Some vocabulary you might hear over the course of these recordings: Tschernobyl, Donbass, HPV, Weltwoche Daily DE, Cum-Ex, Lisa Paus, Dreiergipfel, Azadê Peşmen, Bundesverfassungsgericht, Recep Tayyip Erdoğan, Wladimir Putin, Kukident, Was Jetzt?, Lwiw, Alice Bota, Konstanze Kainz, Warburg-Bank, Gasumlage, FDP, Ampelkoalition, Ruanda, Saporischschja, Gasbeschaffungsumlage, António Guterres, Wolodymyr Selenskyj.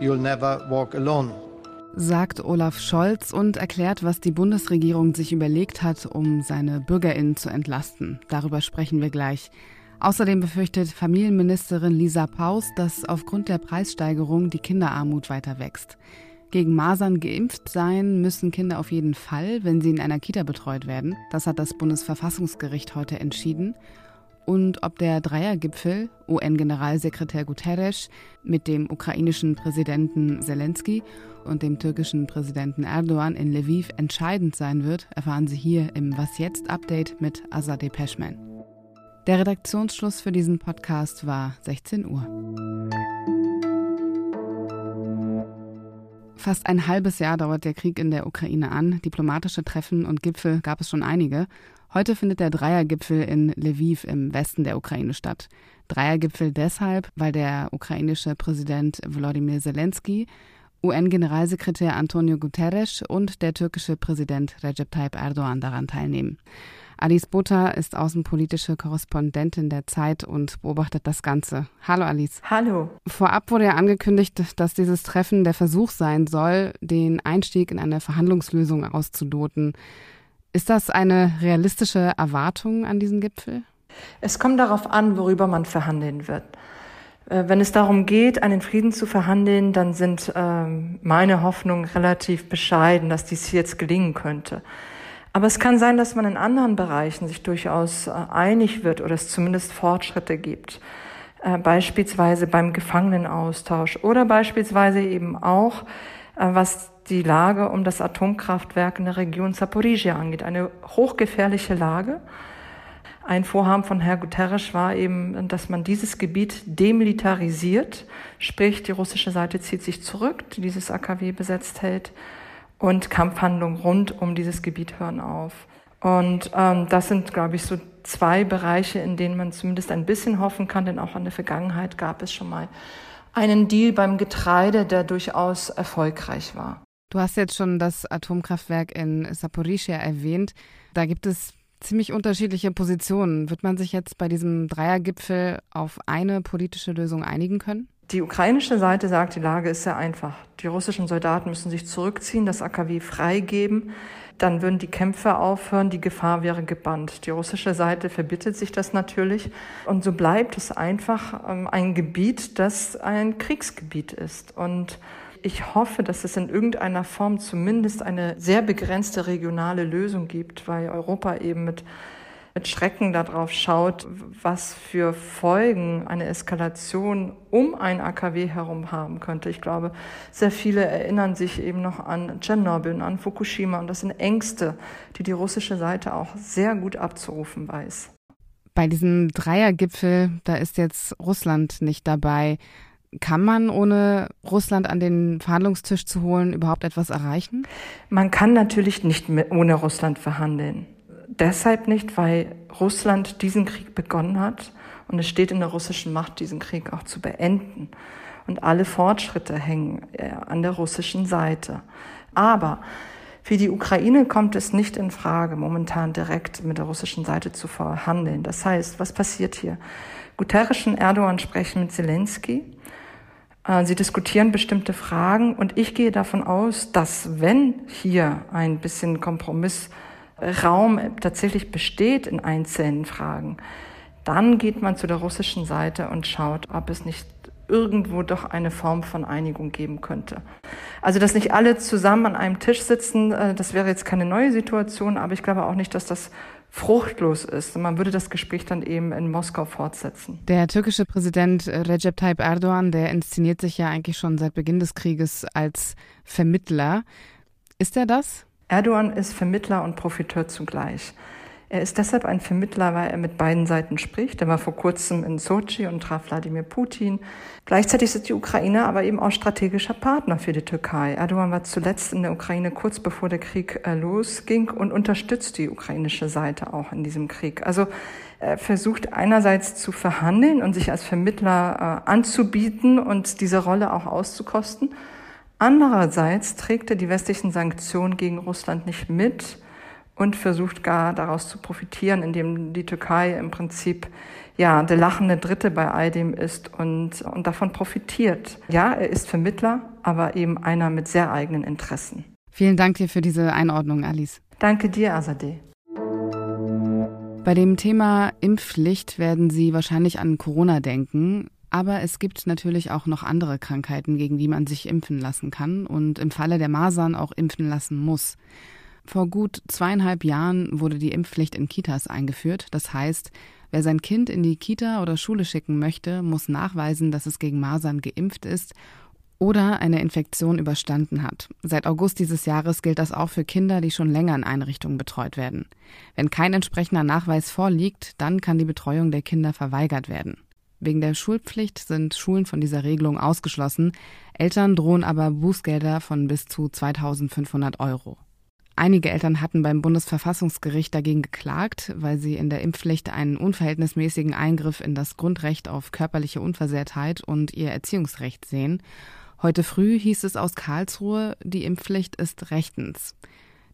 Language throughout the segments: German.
you'll never walk alone. Sagt Olaf Scholz und erklärt, was die Bundesregierung sich überlegt hat, um seine BürgerInnen zu entlasten. Darüber sprechen wir gleich. Außerdem befürchtet Familienministerin Lisa Paus, dass aufgrund der Preissteigerung die Kinderarmut weiter wächst. Gegen Masern geimpft sein müssen Kinder auf jeden Fall, wenn sie in einer Kita betreut werden. Das hat das Bundesverfassungsgericht heute entschieden. Und ob der Dreiergipfel, UN-Generalsekretär Guterres, mit dem ukrainischen Präsidenten Selenskyj und dem türkischen Präsidenten Erdoğan in Lwiw entscheidend sein wird, erfahren Sie hier im Was Jetzt? Update mit Azadê Peşmen. Der Redaktionsschluss für diesen Podcast war 16 Uhr. Fast ein halbes Jahr dauert der Krieg in der Ukraine an. Diplomatische Treffen und Gipfel gab es schon einige. Heute findet der Dreiergipfel in Lwiw im Westen der Ukraine statt. Dreiergipfel deshalb, weil der ukrainische Präsident Wolodymyr Selenskyj, UN-Generalsekretär António Guterres und der türkische Präsident Recep Tayyip Erdoğan daran teilnehmen. Alice Bota ist außenpolitische Korrespondentin der ZEIT und beobachtet das Ganze. Hallo Alice. Hallo. Vorab wurde ja angekündigt, dass dieses Treffen der Versuch sein soll, den Einstieg in eine Verhandlungslösung auszuloten. Ist das eine realistische Erwartung an diesen Gipfel? Es kommt darauf an, worüber man verhandeln wird. Wenn es darum geht, einen Frieden zu verhandeln, dann sind meine Hoffnungen relativ bescheiden, dass dies jetzt gelingen könnte. Aber es kann sein, dass man in anderen Bereichen sich durchaus einig wird oder es zumindest Fortschritte gibt. Beispielsweise beim Gefangenenaustausch oder beispielsweise eben auch, was die Lage um das Atomkraftwerk in der Region Saporischschja angeht. Eine hochgefährliche Lage. Ein Vorhaben von Herrn Guterres war eben, dass man dieses Gebiet demilitarisiert, sprich die russische Seite zieht sich zurück, die dieses AKW besetzt hält, und Kampfhandlungen rund um dieses Gebiet hören auf. Und das sind, glaube ich, so zwei Bereiche, in denen man zumindest ein bisschen hoffen kann, denn auch in der Vergangenheit gab es schon mal einen Deal beim Getreide, der durchaus erfolgreich war. Du hast jetzt schon das Atomkraftwerk in Saporischschja erwähnt. Da gibt es ziemlich unterschiedliche Positionen. Wird man sich jetzt bei diesem Dreiergipfel auf eine politische Lösung einigen können? Die ukrainische Seite sagt, die Lage ist sehr einfach. Die russischen Soldaten müssen sich zurückziehen, das AKW freigeben. Dann würden die Kämpfe aufhören, die Gefahr wäre gebannt. Die russische Seite verbittet sich das natürlich. Und so bleibt es einfach ein Gebiet, das ein Kriegsgebiet ist. Und ich hoffe, dass es in irgendeiner Form zumindest eine sehr begrenzte regionale Lösung gibt, weil Europa eben mit Schrecken darauf schaut, was für Folgen eine Eskalation um ein AKW herum haben könnte. Ich glaube, sehr viele erinnern sich eben noch an Tschernobyl, an Fukushima. Und das sind Ängste, die die russische Seite auch sehr gut abzurufen weiß. Bei diesem Dreiergipfel, da ist jetzt Russland nicht dabei. Kann man, ohne Russland an den Verhandlungstisch zu holen, überhaupt etwas erreichen? Man kann natürlich nicht ohne Russland verhandeln. Deshalb nicht, weil Russland diesen Krieg begonnen hat und es steht in der russischen Macht, diesen Krieg auch zu beenden. Und alle Fortschritte hängen an der russischen Seite. Aber für die Ukraine kommt es nicht in Frage, momentan direkt mit der russischen Seite zu verhandeln. Das heißt, was passiert hier? Guterres und Erdogan sprechen mit Selenskyj. Sie diskutieren bestimmte Fragen und ich gehe davon aus, dass wenn hier ein bisschen Kompromissraum tatsächlich besteht in einzelnen Fragen, dann geht man zu der russischen Seite und schaut, ob es nicht irgendwo doch eine Form von Einigung geben könnte. Also, dass nicht alle zusammen an einem Tisch sitzen, das wäre jetzt keine neue Situation, aber ich glaube auch nicht, dass das fruchtlos ist. Man würde das Gespräch dann eben in Moskau fortsetzen. Der türkische Präsident Recep Tayyip Erdoğan, der inszeniert sich ja eigentlich schon seit Beginn des Krieges als Vermittler. Ist er das? Erdoğan ist Vermittler und Profiteur zugleich. Er ist deshalb ein Vermittler, weil er mit beiden Seiten spricht. Er war vor kurzem in Sotschi und traf Wladimir Putin. Gleichzeitig ist die Ukraine aber eben auch strategischer Partner für die Türkei. Erdogan war zuletzt in der Ukraine kurz bevor der Krieg losging und unterstützt die ukrainische Seite auch in diesem Krieg. Also er versucht einerseits zu verhandeln und sich als Vermittler anzubieten und diese Rolle auch auszukosten. Andererseits trägt er die westlichen Sanktionen gegen Russland nicht mit und versucht gar daraus zu profitieren, indem die Türkei im Prinzip ja, der lachende Dritte bei all dem ist und davon profitiert. Ja, er ist Vermittler, aber eben einer mit sehr eigenen Interessen. Vielen Dank dir für diese Einordnung, Alice. Danke dir, Azadeh. Bei dem Thema Impfpflicht werden Sie wahrscheinlich an Corona denken. Aber es gibt natürlich auch noch andere Krankheiten, gegen die man sich impfen lassen kann und im Falle der Masern auch impfen lassen muss. Vor gut 2,5 Jahren wurde die Impfpflicht in Kitas eingeführt. Das heißt, wer sein Kind in die Kita oder Schule schicken möchte, muss nachweisen, dass es gegen Masern geimpft ist oder eine Infektion überstanden hat. Seit August dieses Jahres gilt das auch für Kinder, die schon länger in Einrichtungen betreut werden. Wenn kein entsprechender Nachweis vorliegt, dann kann die Betreuung der Kinder verweigert werden. Wegen der Schulpflicht sind Schulen von dieser Regelung ausgeschlossen. Eltern drohen aber Bußgelder von bis zu 2.500 €. Einige Eltern hatten beim Bundesverfassungsgericht dagegen geklagt, weil sie in der Impfpflicht einen unverhältnismäßigen Eingriff in das Grundrecht auf körperliche Unversehrtheit und ihr Erziehungsrecht sehen. Heute früh hieß es aus Karlsruhe, die Impfpflicht ist rechtens.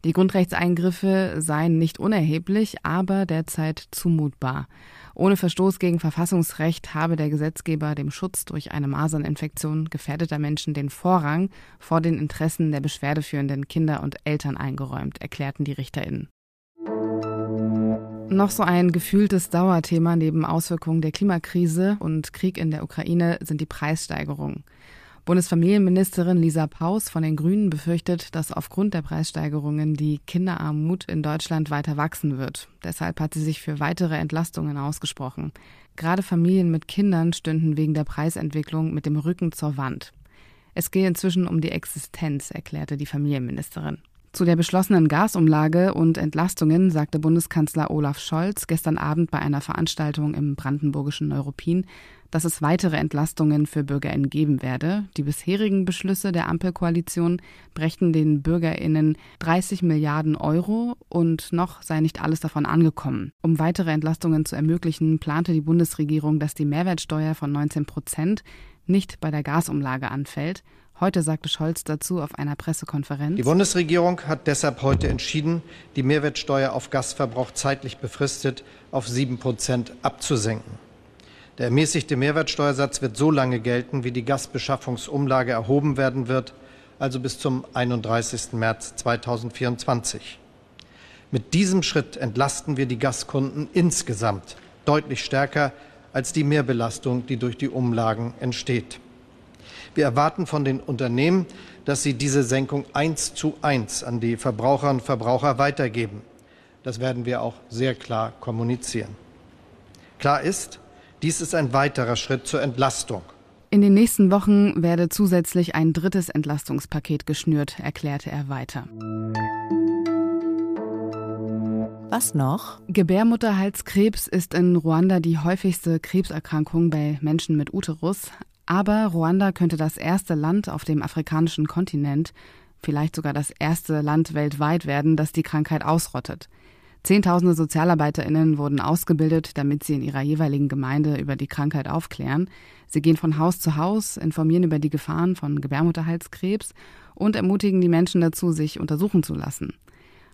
Die Grundrechtseingriffe seien nicht unerheblich, aber derzeit zumutbar. Ohne Verstoß gegen Verfassungsrecht habe der Gesetzgeber dem Schutz durch eine Maserninfektion gefährdeter Menschen den Vorrang vor den Interessen der beschwerdeführenden Kinder und Eltern eingeräumt, erklärten die RichterInnen. Noch so ein gefühltes Dauerthema neben Auswirkungen der Klimakrise und Krieg in der Ukraine sind die Preissteigerungen. Bundesfamilienministerin Lisa Paus von den Grünen befürchtet, dass aufgrund der Preissteigerungen die Kinderarmut in Deutschland weiter wachsen wird. Deshalb hat sie sich für weitere Entlastungen ausgesprochen. Gerade Familien mit Kindern stünden wegen der Preisentwicklung mit dem Rücken zur Wand. Es gehe inzwischen um die Existenz, erklärte die Familienministerin. Zu der beschlossenen Gasumlage und Entlastungen sagte Bundeskanzler Olaf Scholz gestern Abend bei einer Veranstaltung im brandenburgischen Neuruppin, dass es weitere Entlastungen für BürgerInnen geben werde. Die bisherigen Beschlüsse der Ampelkoalition brächten den BürgerInnen 30 Milliarden € und noch sei nicht alles davon angekommen. Um weitere Entlastungen zu ermöglichen, plante die Bundesregierung, dass die Mehrwertsteuer von 19% nicht bei der Gasumlage anfällt. Heute sagte Scholz dazu auf einer Pressekonferenz: Die Bundesregierung hat deshalb heute entschieden, die Mehrwertsteuer auf Gasverbrauch zeitlich befristet auf 7% abzusenken. Der ermäßigte Mehrwertsteuersatz wird so lange gelten, wie die Gasbeschaffungsumlage erhoben werden wird, also bis zum 31. März 2024. Mit diesem Schritt entlasten wir die Gaskunden insgesamt deutlich stärker als die Mehrbelastung, die durch die Umlagen entsteht. Wir erwarten von den Unternehmen, dass sie diese Senkung 1:1 an die Verbraucherinnen und Verbraucher weitergeben. Das werden wir auch sehr klar kommunizieren. Klar ist, dies ist ein weiterer Schritt zur Entlastung. In den nächsten Wochen werde zusätzlich ein drittes Entlastungspaket geschnürt, erklärte er weiter. Was noch? Gebärmutterhalskrebs ist in Ruanda die häufigste Krebserkrankung bei Menschen mit Uterus. Aber Ruanda könnte das erste Land auf dem afrikanischen Kontinent, vielleicht sogar das erste Land weltweit werden, das die Krankheit ausrottet. Zehntausende SozialarbeiterInnen wurden ausgebildet, damit sie in ihrer jeweiligen Gemeinde über die Krankheit aufklären. Sie gehen von Haus zu Haus, informieren über die Gefahren von Gebärmutterhalskrebs und ermutigen die Menschen dazu, sich untersuchen zu lassen.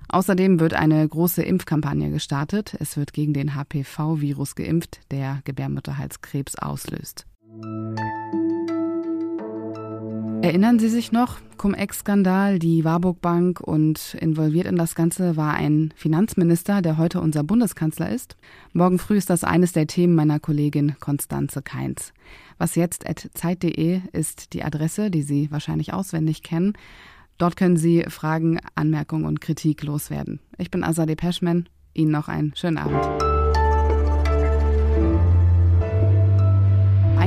Außerdem wird eine große Impfkampagne gestartet. Es wird gegen den HPV-Virus geimpft, der Gebärmutterhalskrebs auslöst. Erinnern Sie sich noch? Cum-Ex-Skandal, die Warburg-Bank und involviert in das Ganze war ein Finanzminister, der heute unser Bundeskanzler ist. Morgen früh ist das eines der Themen meiner Kollegin Konstanze Kainz. Was jetzt @zeit.de ist die Adresse, die Sie wahrscheinlich auswendig kennen. Dort können Sie Fragen, Anmerkungen und Kritik loswerden. Ich bin Azadê Peşmen. Ihnen noch einen schönen Abend.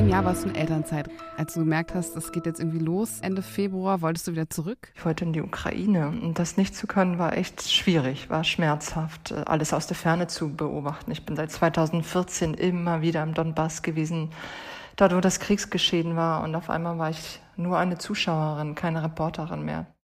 Ja, warst du in Elternzeit. Als du gemerkt hast, es geht jetzt irgendwie los, Ende Februar, wolltest du wieder zurück? Ich wollte in die Ukraine. Und das nicht zu können, war echt schwierig, war schmerzhaft, alles aus der Ferne zu beobachten. Ich bin seit 2014 immer wieder im Donbass gewesen, dort, wo das Kriegsgeschehen war. Und auf einmal war ich nur eine Zuschauerin, keine Reporterin mehr.